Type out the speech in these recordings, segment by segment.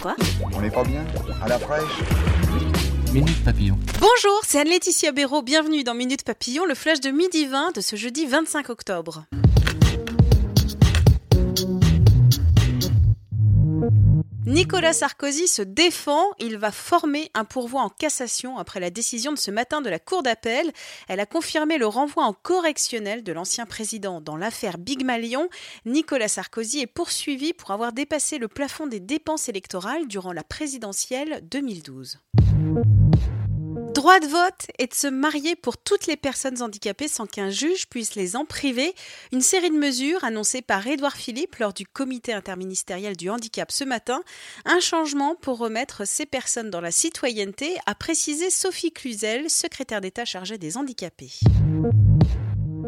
Quoi ? On n'est pas bien à la fraîche. Minute Papillon. Bonjour, c'est Anne-Laetitia Béraud. Bienvenue dans Minute Papillon, le flash de 12h20 de ce jeudi 25 octobre. Nicolas Sarkozy se défend, il va former un pourvoi en cassation après la décision de ce matin de la Cour d'appel. Elle a confirmé le renvoi en correctionnel de l'ancien président dans l'affaire Bygmalion. Nicolas Sarkozy est poursuivi pour avoir dépassé le plafond des dépenses électorales durant la présidentielle 2012. Droit de vote et de se marier pour toutes les personnes handicapées sans qu'un juge puisse les en priver. Une série de mesures annoncées par Édouard Philippe lors du comité interministériel du handicap ce matin. Un changement pour remettre ces personnes dans la citoyenneté, a précisé Sophie Cluzel, secrétaire d'État chargée des handicapés.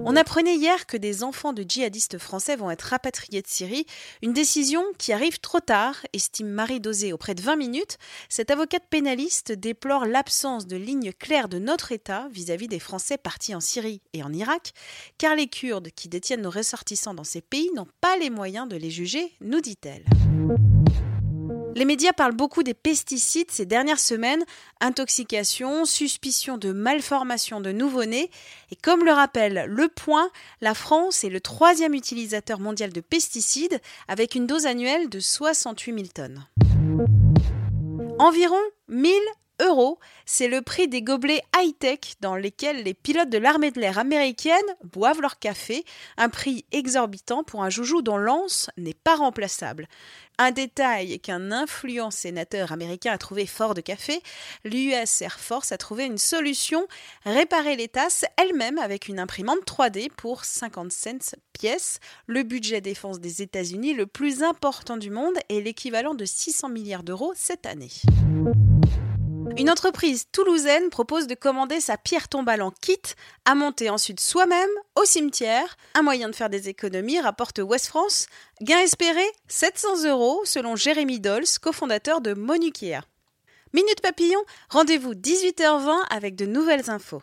On apprenait hier que des enfants de djihadistes français vont être rapatriés de Syrie. Une décision qui arrive trop tard, estime Marie Dosé auprès de 20 minutes. Cette avocate pénaliste déplore l'absence de ligne claire de notre État vis-à-vis des Français partis en Syrie et en Irak, car les Kurdes qui détiennent nos ressortissants dans ces pays n'ont pas les moyens de les juger, nous dit-elle. Les médias parlent beaucoup des pesticides ces dernières semaines. Intoxication, suspicion de malformation de nouveau-nés. Et comme le rappelle Le Point, la France est le 3e utilisateur mondial de pesticides avec une dose annuelle de 68 000 tonnes. Environ 1 000 €, c'est le prix des gobelets high-tech dans lesquels les pilotes de l'armée de l'air américaine boivent leur café, un prix exorbitant pour un joujou dont l'anse n'est pas remplaçable. Un détail qu'un influent sénateur américain a trouvé fort de café, l'US Air Force a trouvé une solution, réparer les tasses elles-mêmes avec une imprimante 3D pour 50 cents pièce. Le budget défense des États-Unis le plus important du monde est l'équivalent de 600 milliards € cette année. Une entreprise toulousaine propose de commander sa pierre tombale en kit, à monter ensuite soi-même au cimetière. Un moyen de faire des économies, rapporte Ouest France. Gain espéré, 700 € selon Jérémy Dolls, cofondateur de MonuKier. Minute Papillon, rendez-vous 18h20 avec de nouvelles infos.